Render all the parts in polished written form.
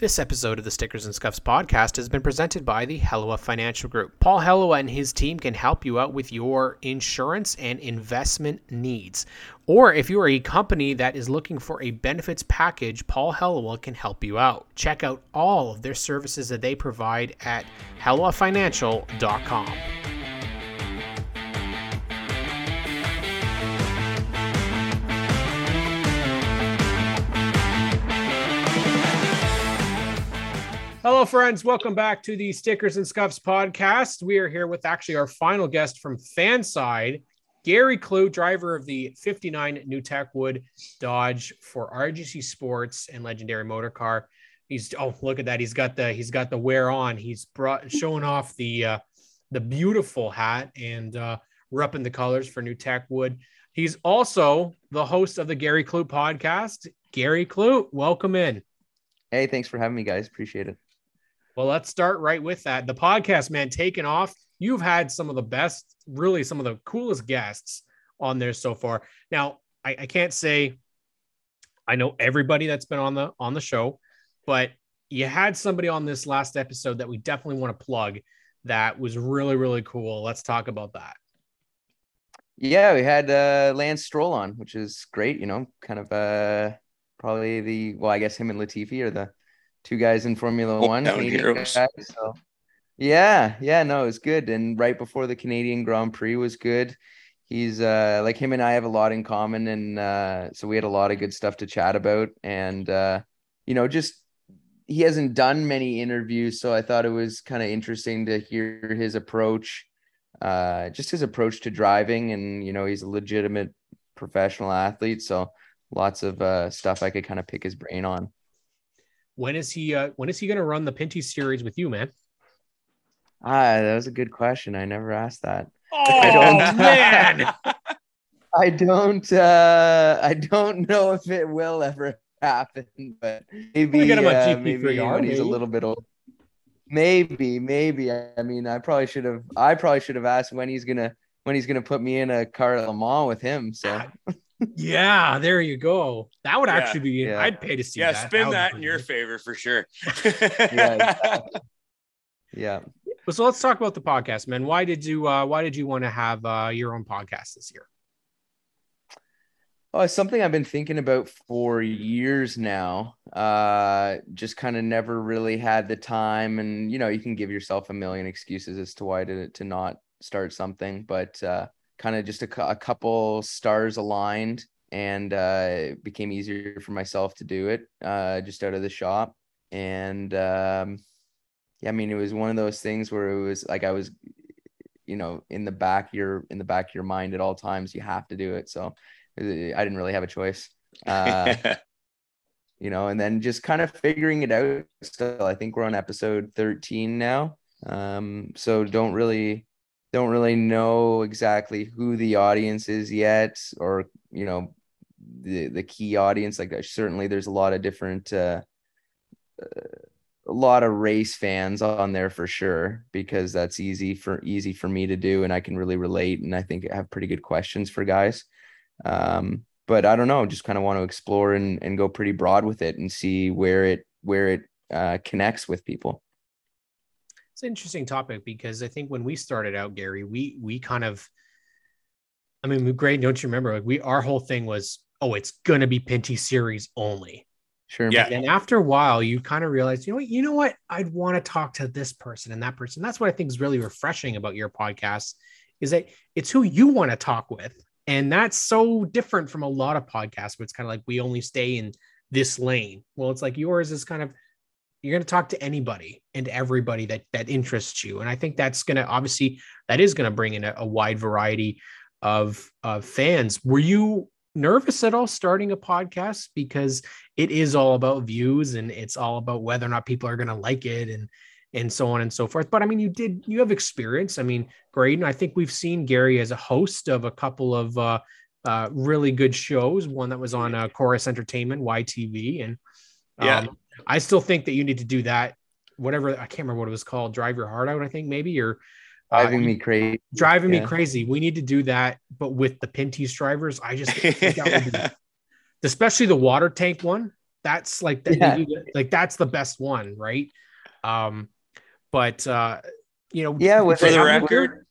This episode of the Stickers and Scuffs podcast has been presented by the Helloa Financial Group. Paul Helloa and his team can help you out with your insurance and investment needs. Or if you are a company that is looking for a benefits package, Paul Helloa can help you out. Check out all of their services that they provide at helloafinancial.com. Hello, friends. Welcome back to the Stickers and Scuffs podcast. We are here with actually our final guest from Fanside, Gary Clue, driver of the 59 New Tech Wood Dodge for RGC Sports and Legendary Motor Car. He's look at that. He's got the wear on. He's showing off the beautiful hat and repping the colors for New Tech Wood. He's also the host of the Gary Clue podcast. Gary Clue, welcome in. Hey, thanks for having me, guys. Appreciate it. Well, let's start right with that. The podcast, man, taking off. You've had some of the best, really some of the coolest guests on there so far. Now, I can't say I know everybody that's been on the show, but you had somebody on this last episode that we definitely want to plug that was really, really cool. Let's talk about that. Yeah, we had Lance Stroll on, which is great, kind of probably I guess him and Latifi are the two guys in Formula One. Guys, so. Yeah, no, it was good. And right before the Canadian Grand Prix was good. He's like him and I have a lot in common. And so we had a lot of good stuff to chat about. And, he hasn't done many interviews. So I thought it was kind of interesting to hear his approach, just his approach to driving. And, he's a legitimate professional athlete. So lots of stuff I could kind of pick his brain on. When is he going to run the Pinty's series with you, man? That was a good question. I never asked that. Oh, man. I don't know if it will ever happen, but maybe when he's a little bit old. Maybe. I mean, I probably should have asked when he's going to put me in a car at Le Mans with him. So yeah, there you go. That would actually be, I'd pay to see that. Yeah, spin that in your favor for sure. Yeah. Well, so let's talk about the podcast, man. Why did you want to have your own podcast this year? Oh, it's something I've been thinking about for years now. Just kind of never really had the time, and you can give yourself a million excuses as to why to not start something, but kind of just a couple stars aligned, and it became easier for myself to do it just out of the shop. And it was one of those things where it was like I was, in the back of your mind at all times. You have to do it, so I didn't really have a choice. And then just kind of figuring it out. Still, I think we're on episode 13 now, so don't really know exactly who the audience is yet, or, the key audience. Like, certainly there's a lot of different, a lot of race fans on there for sure, because that's easy for me to do. And I can really relate. And I think I have pretty good questions for guys. But I don't know, just kind of want to explore and go pretty broad with it and see where it connects with people. It's an interesting topic, because I think when we started out, Gary, we kind of, don't you remember? Like, our whole thing was, it's going to be Pinty series only. Sure. Yeah. And after a while, you kind of realize, you know what? I'd want to talk to this person and that person. That's what I think is really refreshing about your podcast, is that it's who you want to talk with. And that's so different from a lot of podcasts, where it's kind of like, we only stay in this lane. Well, it's like yours is kind of, you're going to talk to anybody and everybody that interests you. And I think that's going to, obviously, that is going to bring in a wide variety of fans. Were you nervous at all starting a podcast? Because it is all about views, and it's all about whether or not people are going to like it and so on and so forth. But you have experience. Great. And I think we've seen Gary as a host of a couple of really good shows. One that was on Chorus Entertainment, YTV. And I still think that you need to do that. Whatever, I can't remember what it was called. Drive Your Heart Out, I think, maybe, or Driving Me Crazy. We need to do that, but with the Pinty's drivers, I just think that would be, especially the water tank one. That's like, that's the best one. Right. For the record,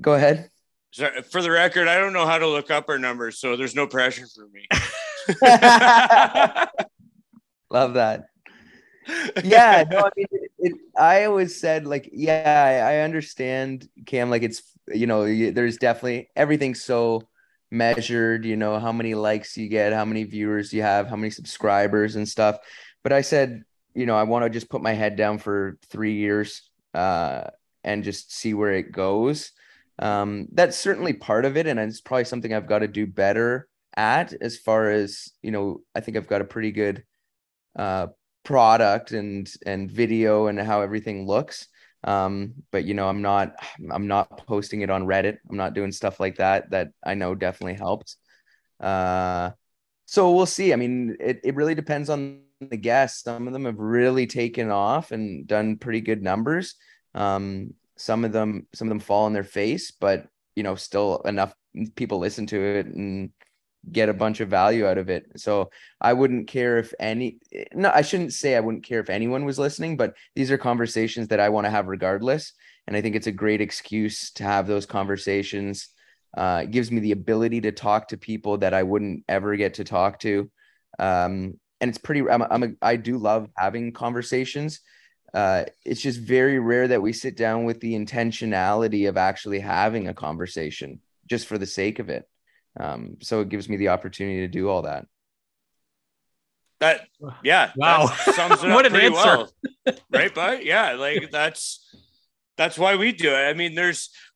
go ahead. Sorry, for the record, I don't know how to look up our numbers, so there's no pressure for me. Love that. Yeah, no, I mean, I always said, like, yeah, I understand, Cam, like, it's, you know, there's definitely, everything's so measured, you know, how many likes you get, how many viewers you have, how many subscribers and stuff. But I said, you know, I want to just put my head down for 3 years and just see where it goes. That's certainly part of it. And it's probably something I've got to do better at, as far as, you know, I think I've got a pretty good product and video and how everything looks. But you know, I'm not posting it on Reddit. I'm not doing stuff like that I know definitely helped. So we'll see. I mean, it really depends on the guests. Some of them have really taken off and done pretty good numbers. Some of them fall on their face, but you know, still enough people listen to it and get a bunch of value out of it. So I wouldn't care if anyone was listening, but these are conversations that I want to have regardless. And I think it's a great excuse to have those conversations. It gives me the ability to talk to people that I wouldn't ever get to talk to. And it's pretty, I do love having conversations. It's just very rare that we sit down with the intentionality of actually having a conversation just for the sake of it. So it gives me the opportunity to do all that. Wow. That sums it up. What an answer. Well, right, bud? Yeah. Like that's why we do it. I mean,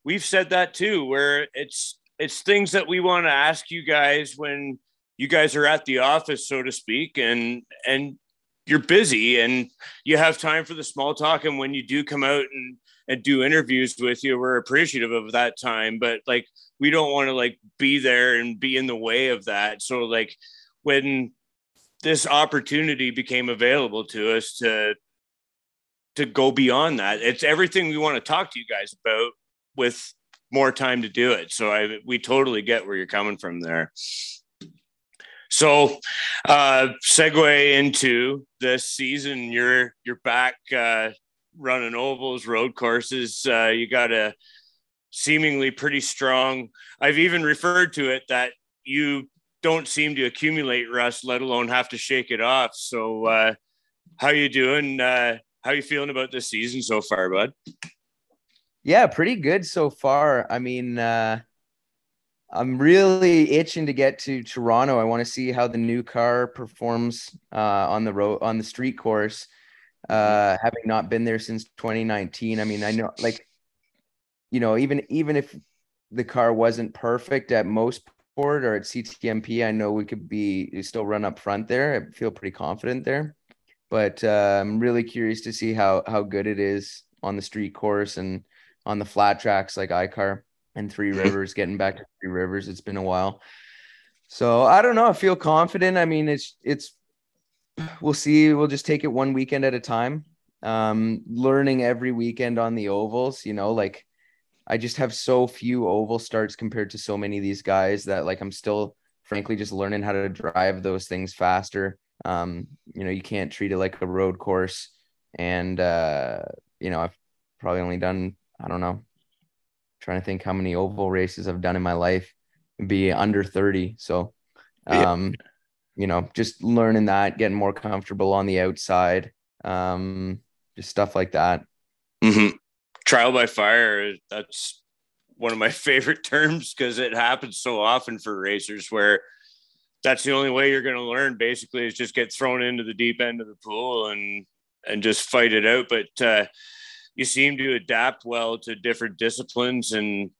we've said that too, where it's things that we want to ask you guys when you guys are at the office, so to speak, and you're busy and you have time for the small talk. And when you do come out and do interviews with you, we're appreciative of that time, but like, we don't want to like be there and be in the way of that. So like when this opportunity became available to us to go beyond that, it's everything we want to talk to you guys about with more time to do it. So we totally get where you're coming from there. So segue into this season, you're back running ovals, road courses. You got a seemingly pretty strong. I've even referred to it that you don't seem to accumulate rust, let alone have to shake it off. So how you doing? How you feeling about this season so far, bud? Yeah, pretty good so far. I mean, I'm really itching to get to Toronto. I want to see how the new car performs on the street course, having not been there since 2019. I mean, I know, like, you know, even if the car wasn't perfect at Mostport or at CTMP, I know we still run up front there. I feel pretty confident there, but I'm really curious to see how good it is on the street course and on the flat tracks like iCar. And Three Rivers, getting back to Three Rivers. It's been a while. So I don't know. I feel confident. I mean, we'll see. We'll just take it one weekend at a time. Learning every weekend on the ovals, you know, like I just have so few oval starts compared to so many of these guys that like, I'm still frankly just learning how to drive those things faster. You know, you can't treat it like a road course and, you know, I've probably only done, I don't know, trying to think how many oval races I've done in my life, be under 30. So, you know, just learning that, getting more comfortable on the outside, just stuff like that. Mm-hmm. Trial by fire. That's one of my favorite terms because it happens so often for racers where that's the only way you're going to learn basically is just get thrown into the deep end of the pool and just fight it out. But, you seem to adapt well to different disciplines and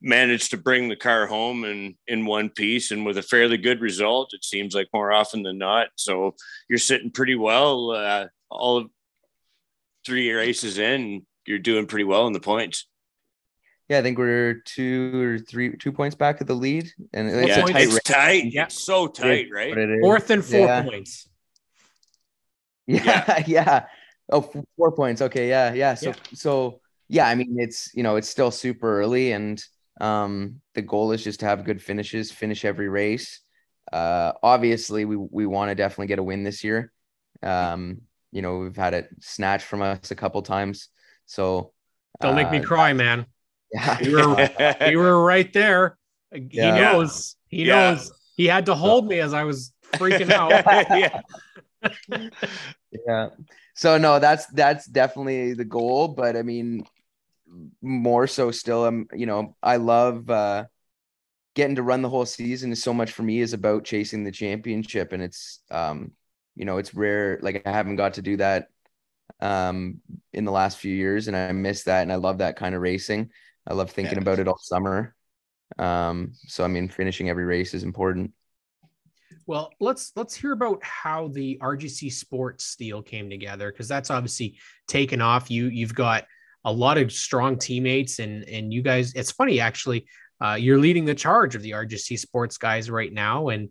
manage to bring the car home and in one piece and with a fairly good result, it seems like more often than not. So you're sitting pretty well, all of 3 races in, you're doing pretty well in the points. Yeah. I think we're 2 or 3 points back at the lead. And it's a tight race. Tight. Yeah. It's so tight, right? 4th and 4 points. Yeah. 4 points. Okay. Yeah. So yeah, I mean, it's, you know, it's still super early and the goal is just to have good finishes, finish every race. Obviously, we want to definitely get a win this year. You know, we've had it snatched from us a couple times. So don't make me cry, man. Yeah. You were right there. Yeah. He knows. He knows. He had to hold me as I was freaking out. Yeah. So no, that's definitely the goal. But I mean, more so still, you know, I love getting to run the whole season. Is so much for me is about chasing the championship, and it's you know, it's rare. Like I haven't got to do that in the last few years, and I miss that. And I love that kind of racing. I love thinking about it all summer. So I mean, finishing every race is important. Well, let's hear about how the RGC Sports deal came together, because that's obviously taken off. You've got a lot of strong teammates, and you guys. It's funny actually. You're leading the charge of the RGC Sports guys right now, and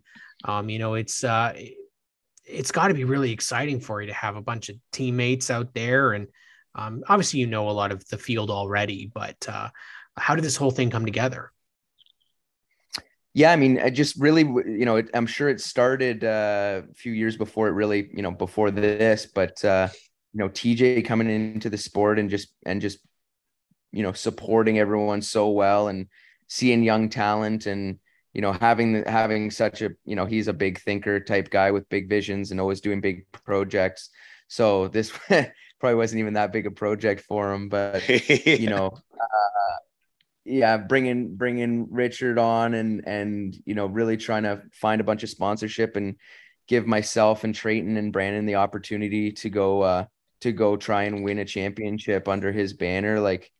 you know it's got to be really exciting for you to have a bunch of teammates out there, and obviously you know a lot of the field already. But how did this whole thing come together? Yeah, I mean, I just really, you know, I'm sure it started a few years before it really, you know, before this, but, you know, TJ coming into the sport and just, you know, supporting everyone so well and seeing young talent and, you know, having such a, you know, he's a big thinker type guy with big visions and always doing big projects. So this probably wasn't even that big a project for him, but, you know, yeah, bringing Richard on and, you know, really trying to find a bunch of sponsorship and give myself and Trayton and Brandon the opportunity to go try and win a championship under his banner. Like,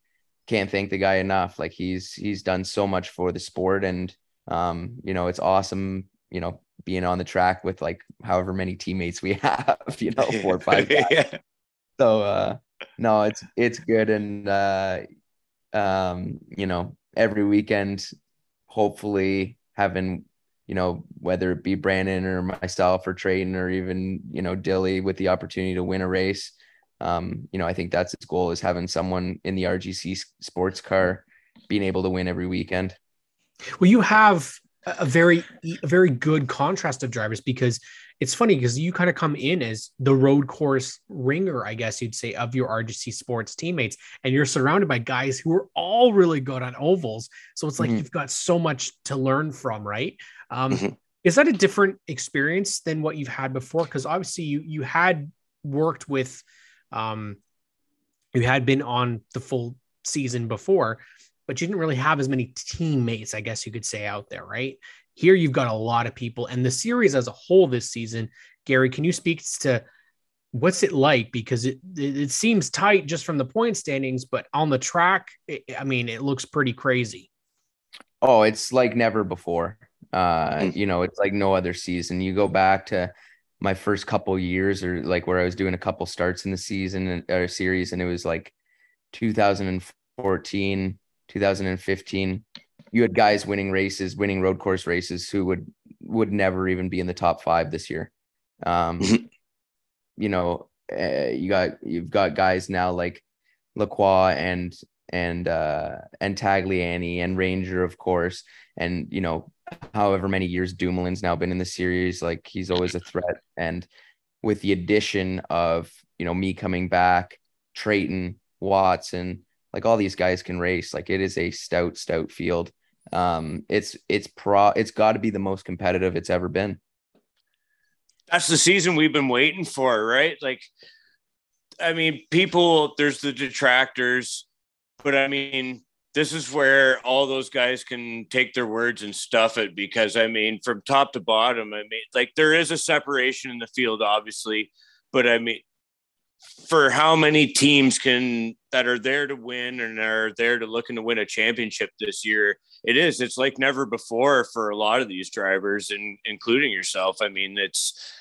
can't thank the guy enough. Like he's done so much for the sport and, you know, it's awesome, you know, being on the track with like however many teammates we have, you know, 4 or 5 guys. Yeah. So, no, it's good. And, you know, every weekend, hopefully having, you know, whether it be Brandon or myself or Trayton or even, you know, Dilly with the opportunity to win a race. You know, I think that's its goal, is having someone in the RGC Sports car being able to win every weekend. Well, you have a very good contrast of drivers, because it's funny because you kind of come in as the road course ringer, I guess you'd say, of your RGC Sports teammates, and you're surrounded by guys who are all really good on ovals. So it's like you've got so much to learn from, right? Is that a different experience than what you've had before? Because obviously you had worked with, you had been on the full season before, but you didn't really have as many teammates, I guess you could say, out there, right? Here you've got a lot of people, and the series as a whole this season, Gary, can you speak to what's it like? Because it seems tight just from the point standings, but on the track, I mean, it looks pretty crazy. Oh, it's like never before. You know, it's like no other season. You go back to my first couple years, or like where I was doing a couple starts in the season or series, and it was like 2014, 2015. You had guys winning races, winning road course races, who would never even be in the top 5 this year. You know, you've got guys now like Lacroix and Tagliani and Ranger, of course, and you know, however many years Dumoulin's now been in the series, like he's always a threat. And with the addition of, you know, me coming back, Trayton, Watson, like all these guys can race. Like it is a stout field. It's got to be the most competitive it's ever been. That's the season we've been waiting for, right? Like, I mean, people, there's the detractors, but I mean, this is where all those guys can take their words and stuff it, because I mean, from top to bottom, I mean, like there is a separation in the field, obviously, but I mean, for how many teams that are there to win and are there to looking to win a championship this year. It's like never before for a lot of these drivers, and including yourself. I mean, it's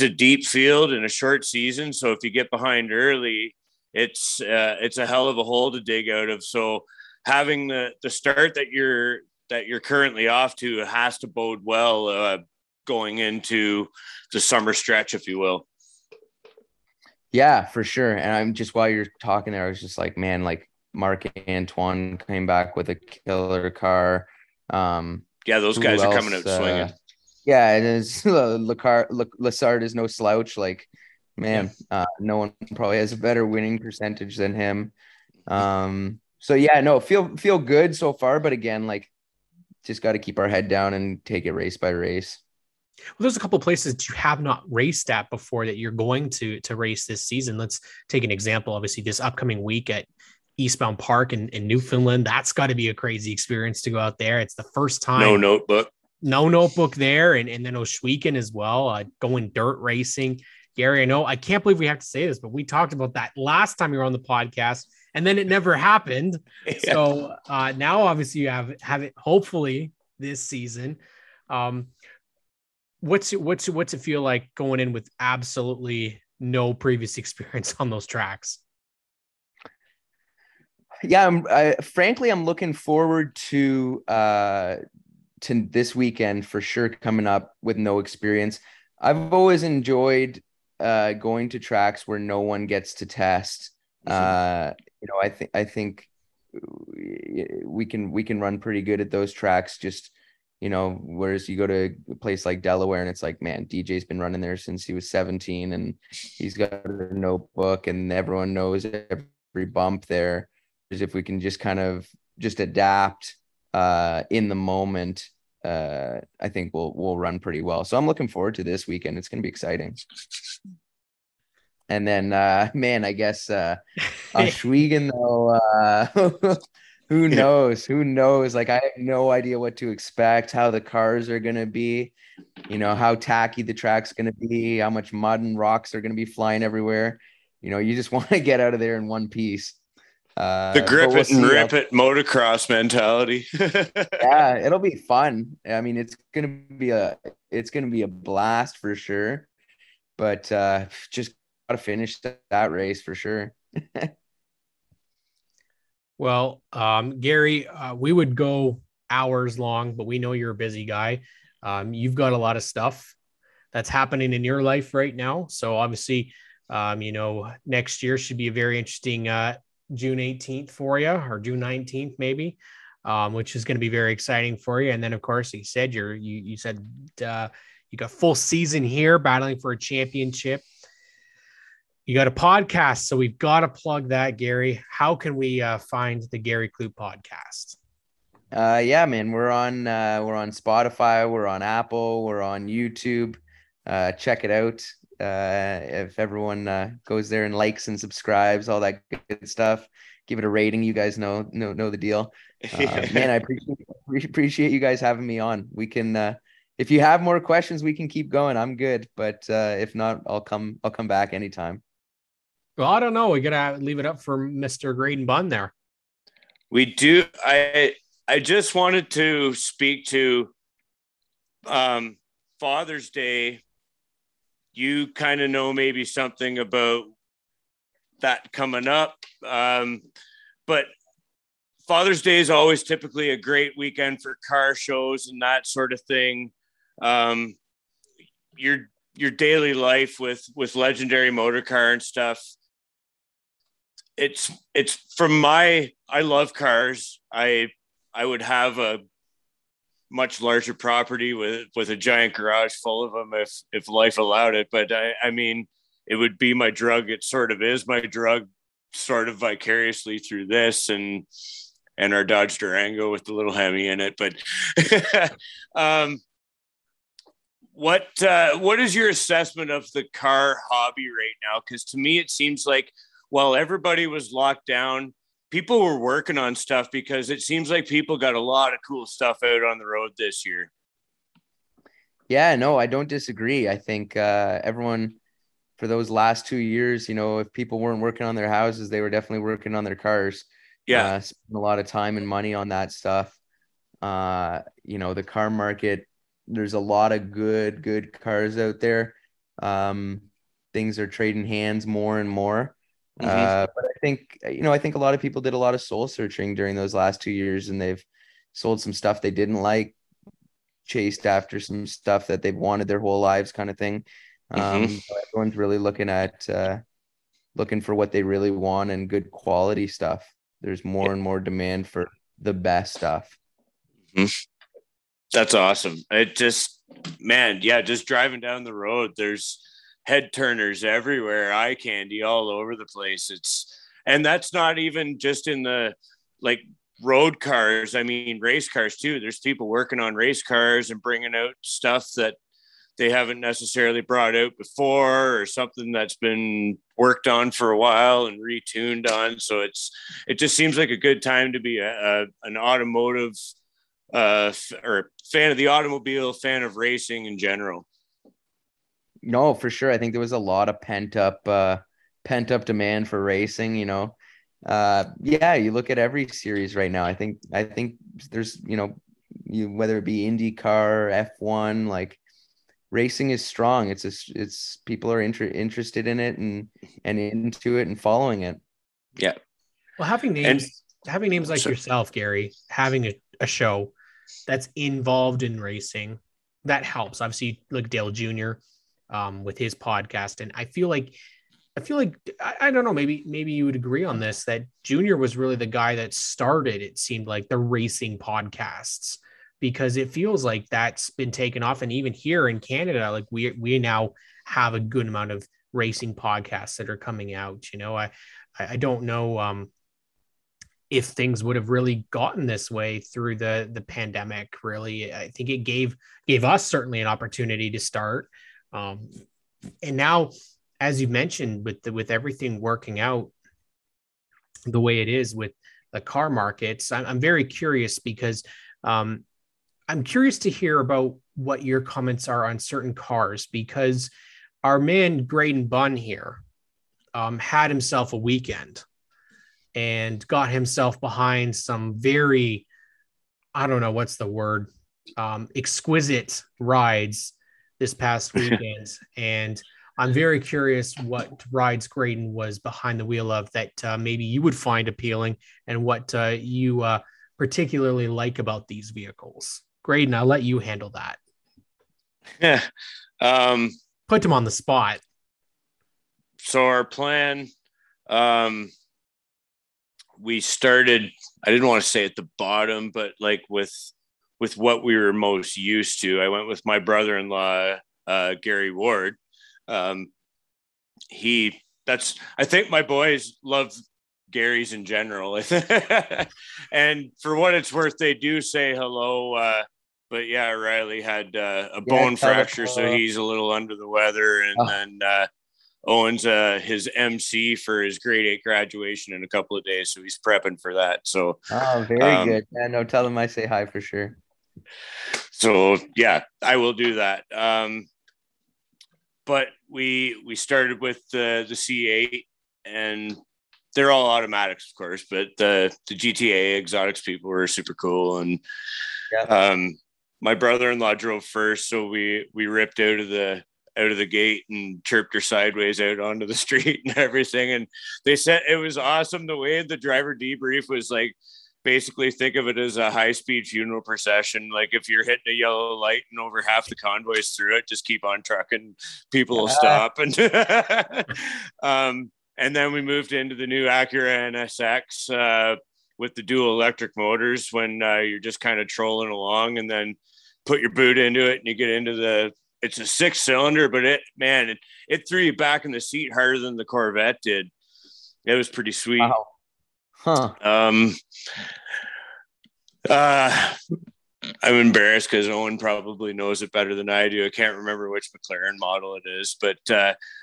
a deep field and a short season. So if you get behind early, it's a hell of a hole to dig out of. So having the start that you're currently off to has to bode well, going into the summer stretch, if you will. Yeah, for sure. And I'm just, while you're talking there, I was just like, man, like Marc Antoine came back with a killer car. Yeah, those guys are coming out swinging. yeah, it is. Lassard is no slouch. Like, man, no one probably has a better winning percentage than him. So yeah, no, feel good so far, but again, like, just got to keep our head down and take it race by race. Well, there's a couple of places that you have not raced at before that you're going to race this season. Let's take an example. Obviously, this upcoming week at Eastbound Park in Newfoundland, that's got to be a crazy experience to go out there. It's the first time. No notebook there, and then Ohsweken as well. Going dirt racing, Gary. I know I can't believe we have to say this, but we talked about that last time you were on the podcast, and then it never happened. Yeah. So now, obviously, you have it. Hopefully, this season. What's it feel like going in with absolutely no previous experience on those tracks? Yeah, I'm looking forward to this weekend for sure, coming up with no experience. I've always enjoyed going to tracks where no one gets to test. I think we can run pretty good at those tracks. Just, you know, whereas you go to a place like Delaware and it's like, man, DJ's been running there since he was 17 and he's got a notebook and everyone knows every bump there. Is if we can just kind of just adapt in the moment, I think we'll run pretty well. So I'm looking forward to this weekend. It's going to be exciting. And then, I guess Ohsweken, though, who knows? Who knows? Like, I have no idea what to expect, how the cars are going to be, you know, how tacky the track's going to be, how much mud and rocks are going to be flying everywhere. You know, you just want to get out of there in one piece. The grip it and rip it motocross mentality. Yeah, it'll be fun. I mean, it's gonna be a blast for sure. But just gotta finish that race for sure. Well, Gary, we would go hours long, but we know you're a busy guy. You've got a lot of stuff that's happening in your life right now. So obviously, you know, next year should be a very interesting June 18th for you, or June 19th maybe, which is going to be very exciting for you. And then, of course, you said you got full season here battling for a championship. You got a podcast, so we've got to plug that, Gary. How can we find the Gary Clue podcast? Yeah, man, we're on Spotify, we're on Apple, we're on YouTube. Check it out. If everyone goes there and likes and subscribes, all that good stuff, give it a rating. You guys know the deal. Man, I appreciate you guys having me on. We can, if you have more questions, we can keep going. I'm good, but if not, I'll come back anytime. Well, I don't know. We're gonna leave it up for Mr. Graydon Bunn there. We do. I just wanted to speak to Father's Day. You kind of know maybe something about that coming up. But Father's Day is always typically a great weekend for car shows and that sort of thing. Your daily life with Legendary Motor Car and stuff. It's from I love cars. I would have a much larger property with a giant garage full of them if life allowed it, but I mean, it would be my drug. It sort of is my drug, sort of vicariously through this and our Dodge Durango with the little Hemi in it. But what is your assessment of the car hobby right now? Because to me, it seems like while everybody was locked down, people were working on stuff, because it seems like people got a lot of cool stuff out on the road this year. Yeah, no, I don't disagree. I think everyone, for those last 2 years, you know, if people weren't working on their houses, they were definitely working on their cars. Yeah. Spent a lot of time and money on that stuff. You know, the car market, there's a lot of good cars out there. Things are trading hands more and more. But I think a lot of people did a lot of soul searching during those last 2 years, and they've sold some stuff they didn't like, chased after some stuff that they've wanted their whole lives, kind of thing. So everyone's really looking for what they really want and good quality stuff. There's more and more demand for the best stuff. Mm-hmm. That's awesome. It just, man, yeah, just driving down the road, there's head turners everywhere, eye candy all over the place. And that's not even just in the like road cars. I mean, race cars too. There's people working on race cars and bringing out stuff that they haven't necessarily brought out before, or something that's been worked on for a while and retuned on. So it just seems like a good time to be an automotive or fan of the automobile, fan of racing in general. No, for sure. I think there was a lot of pent up demand for racing, you know. Yeah, you look at every series right now. I think there's, you know, whether it be IndyCar, F1, like racing is strong. It's people are interested in it and into it and following it. Yeah. Well, having names like yourself, Gary, having a show that's involved in racing, that helps. Obviously, like Dale Jr. With his podcast, and I feel like I don't know, maybe you would agree on this, that Junior was really the guy that started, it seemed like, the racing podcasts, because it feels like that's been taken off. And even here in Canada, like we now have a good amount of racing podcasts that are coming out. You know, I don't know if things would have really gotten this way through the pandemic. Really, I think it gave us certainly an opportunity to start. And now, as you mentioned, with everything working out the way it is with the car markets, I'm very curious, because I'm curious to hear about what your comments are on certain cars, because our man Graydon Bunn here had himself a weekend and got himself behind some very, I don't know what's the word, exquisite rides this past weekend. And I'm very curious what rides Graydon was behind the wheel of that maybe you would find appealing, and what you particularly like about these vehicles. Graydon, I'll let you handle that. Yeah. Put them on the spot. So our plan, we started, I didn't want to say at the bottom, but like with what we were most used to. I went with my brother-in-law, Gary Ward. I think my boys love Gary's in general. And for what it's worth, they do say hello. But yeah, Riley had a bone fracture, so he's a little under the weather. And then Owen's his MC for his grade 8 graduation in a couple of days, so he's prepping for that. So very good. Yeah, no, tell him I say hi for sure. So yeah, I will do that. But we started with the C8, and they're all automatics, of course, but the GTA exotics people were super cool. And yeah. My brother-in-law drove first, so we ripped out of the gate and chirped her sideways out onto the street and everything. And they said it was awesome. The way the driver debrief was like, basically think of it as a high-speed funeral procession. Like if you're hitting a yellow light and over half the convoy's through it, just keep on trucking. People will stop. And and then we moved into the new Acura NSX with the dual electric motors, when you're just kind of trolling along and then put your boot into it and you get into it's a 6-cylinder, but it threw you back in the seat harder than the Corvette did. It was pretty sweet. Wow. Huh. I'm embarrassed because Owen probably knows it better than I do. I can't remember which McLaren model it is, but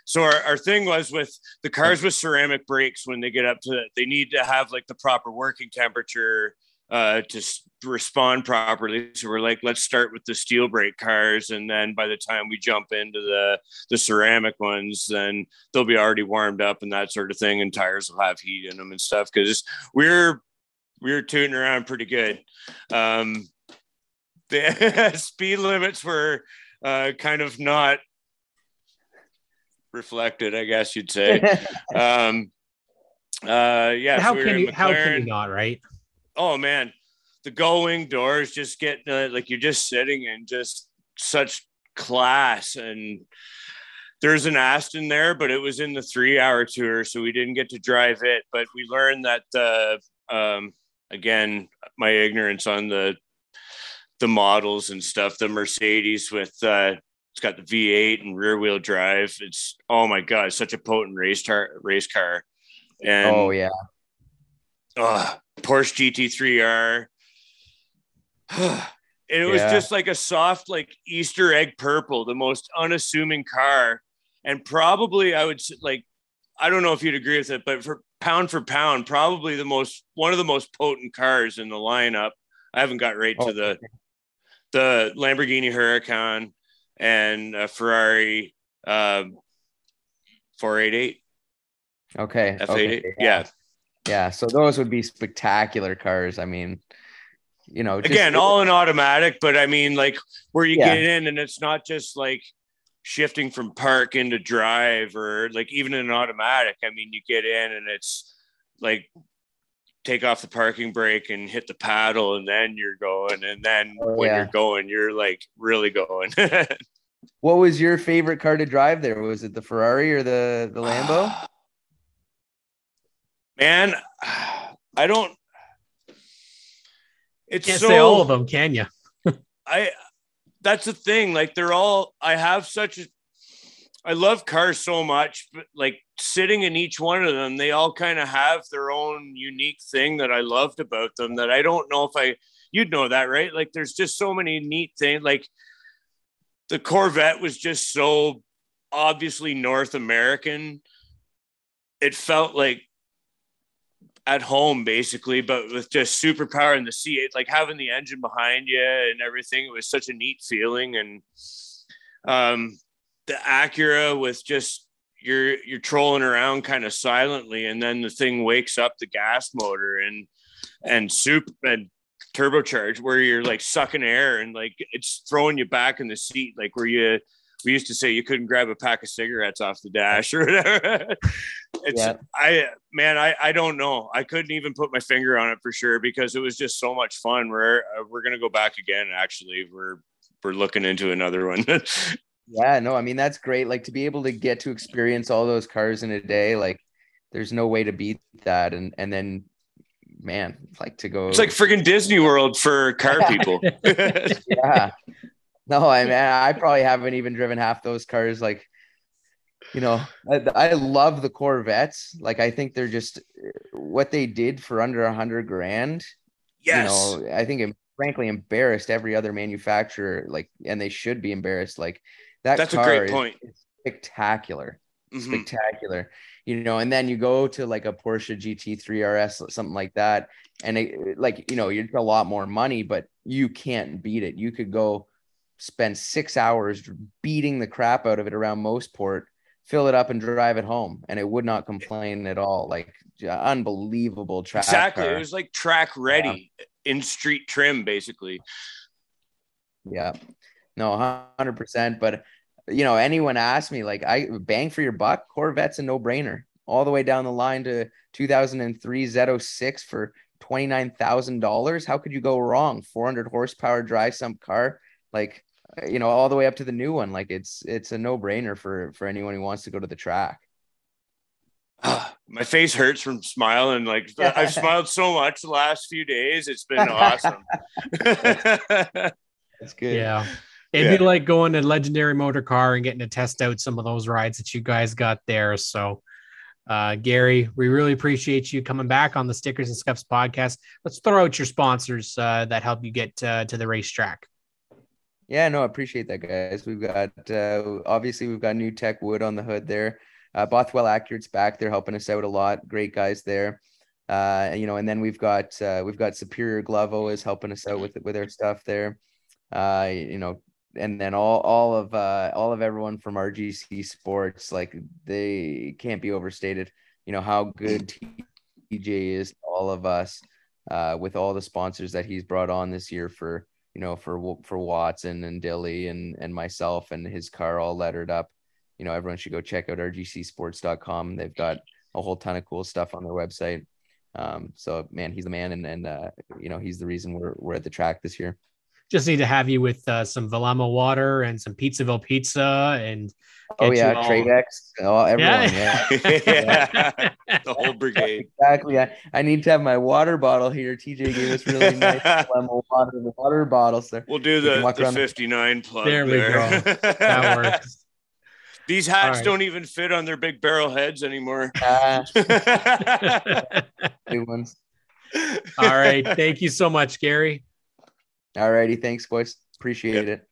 so our thing was with the cars with ceramic brakes, when they get up to it, they need to have like the proper working temperature to respond properly. So we're like, let's start with the steel brake cars, and then by the time we jump into the ceramic ones, then they'll be already warmed up and that sort of thing, and tires will have heat in them and stuff, because we were tuning around pretty good. The speed limits were kind of not reflected, I guess you'd say. Yeah, how so we can you, how can you not, right? Oh man, the gull-wing doors just get like you're just sitting in just such class. And there's an Aston there, but it was in the 3-hour tour, so we didn't get to drive it. But we learned that again, my ignorance on the the models and stuff, the Mercedes with it's got the V8 and rear wheel drive. It's, oh my God, such a potent race car. And oh yeah. Porsche GT3R. It was just like a soft, like Easter egg purple, the most unassuming car. And probably I would like, I don't know if you'd agree with it, but for pound, probably one of the most potent cars in the lineup. I haven't got right to the Lamborghini Huracan and a Ferrari 488. Okay. F88. Okay. Yeah. Yeah. So those would be spectacular cars. I mean, you know, again, all in automatic, but I mean, like where you get in and it's not just like shifting from park into drive or like even in an automatic. I mean, you get in and it's like take off the parking brake and hit the paddle and then you're going. And then when you're going, you're like really going. What was your favorite car to drive there? Was it the Ferrari or the Lambo? Man, I don't. It's can't say all of them, can you? That's the thing. Like they're all. I love cars so much, but like sitting in each one of them, they all kind of have their own unique thing that I loved about them. That I don't know if you'd know that, right? Like there's just so many neat things. Like the Corvette was just so obviously North American. It felt like at home basically, but with just superpower in the C8, like having the engine behind you and everything, it was such a neat feeling. And the Acura with just you're trolling around kind of silently, and then the thing wakes up the gas motor and turbocharge where you're like sucking air and like it's throwing you back in the seat, like where we used to say you couldn't grab a pack of cigarettes off the dash or whatever. I don't know. I couldn't even put my finger on it for sure because it was just so much fun. We're going to go back again. Actually, we're looking into another one. Yeah, no, I mean, that's great. Like to be able to get to experience all those cars in a day, like there's no way to beat that. And then, man, like to go, it's like freaking Disney World for car people. Yeah. No, I mean, I probably haven't even driven half those cars. Like, you know, I love the Corvettes. Like, I think they're just what they did for under $100,000. Yes. You know, I think it frankly embarrassed every other manufacturer. Like, and they should be embarrassed. Like that's a great point. Is spectacular. Mm-hmm. Spectacular. You know, and then you go to like a Porsche GT3 RS, something like that. And it, like, you know, you're a lot more money, but you can't beat it. You could go spend 6 hours beating the crap out of it around Mostport, fill it up and drive it home, and it would not complain at all. Like unbelievable track. Exactly, car. It was like track ready in street trim, basically. Yeah, no, 100%. But you know, anyone asked me like, I bang for your buck, Corvette's a no brainer all the way down the line to 2003 Z06 for $29,000. How could you go wrong? 400 horsepower drive some car. Like, you know, all the way up to the new one. Like it's a no brainer for anyone who wants to go to the track. My face hurts from smiling. Like I've smiled so much the last few days. It's been awesome. That's good. Yeah. It'd be like going to Legendary Motor Car and getting to test out some of those rides that you guys got there. So Gary, we really appreciate you coming back on the Stickers and Scuffs podcast. Let's throw out your sponsors that help you get to the racetrack. Yeah, no, I appreciate that, guys. We've got, obviously, we've got New Tech Wood on the hood there. Bothwell Accurate's back. They're helping us out a lot. Great guys there. You know, and then we've got Superior Glove always helping us out with our stuff there. You know, and then all of everyone from RGC Sports, like they can't be overstated, you know, how good TJ is to all of us with all the sponsors that he's brought on this year for Watson and Dilly and myself and his car all lettered up. You know, everyone should go check out rgcsports.com. They've got a whole ton of cool stuff on their website. So man, he's the man. And you know, he's the reason we're at the track this year. just need to have you with some Valamo water and some Pizzaville pizza and Tradex. Oh, everyone. Yeah. Yeah. The whole brigade. Exactly. I need to have my water bottle here. TJ gave us really nice water bottle. So we'll do the 59 plug. There we go. That works. These hats don't even fit on their big barrel heads anymore. Big ones. All right. Thank you so much, Gary. All righty. Thanks, boys. Appreciate it.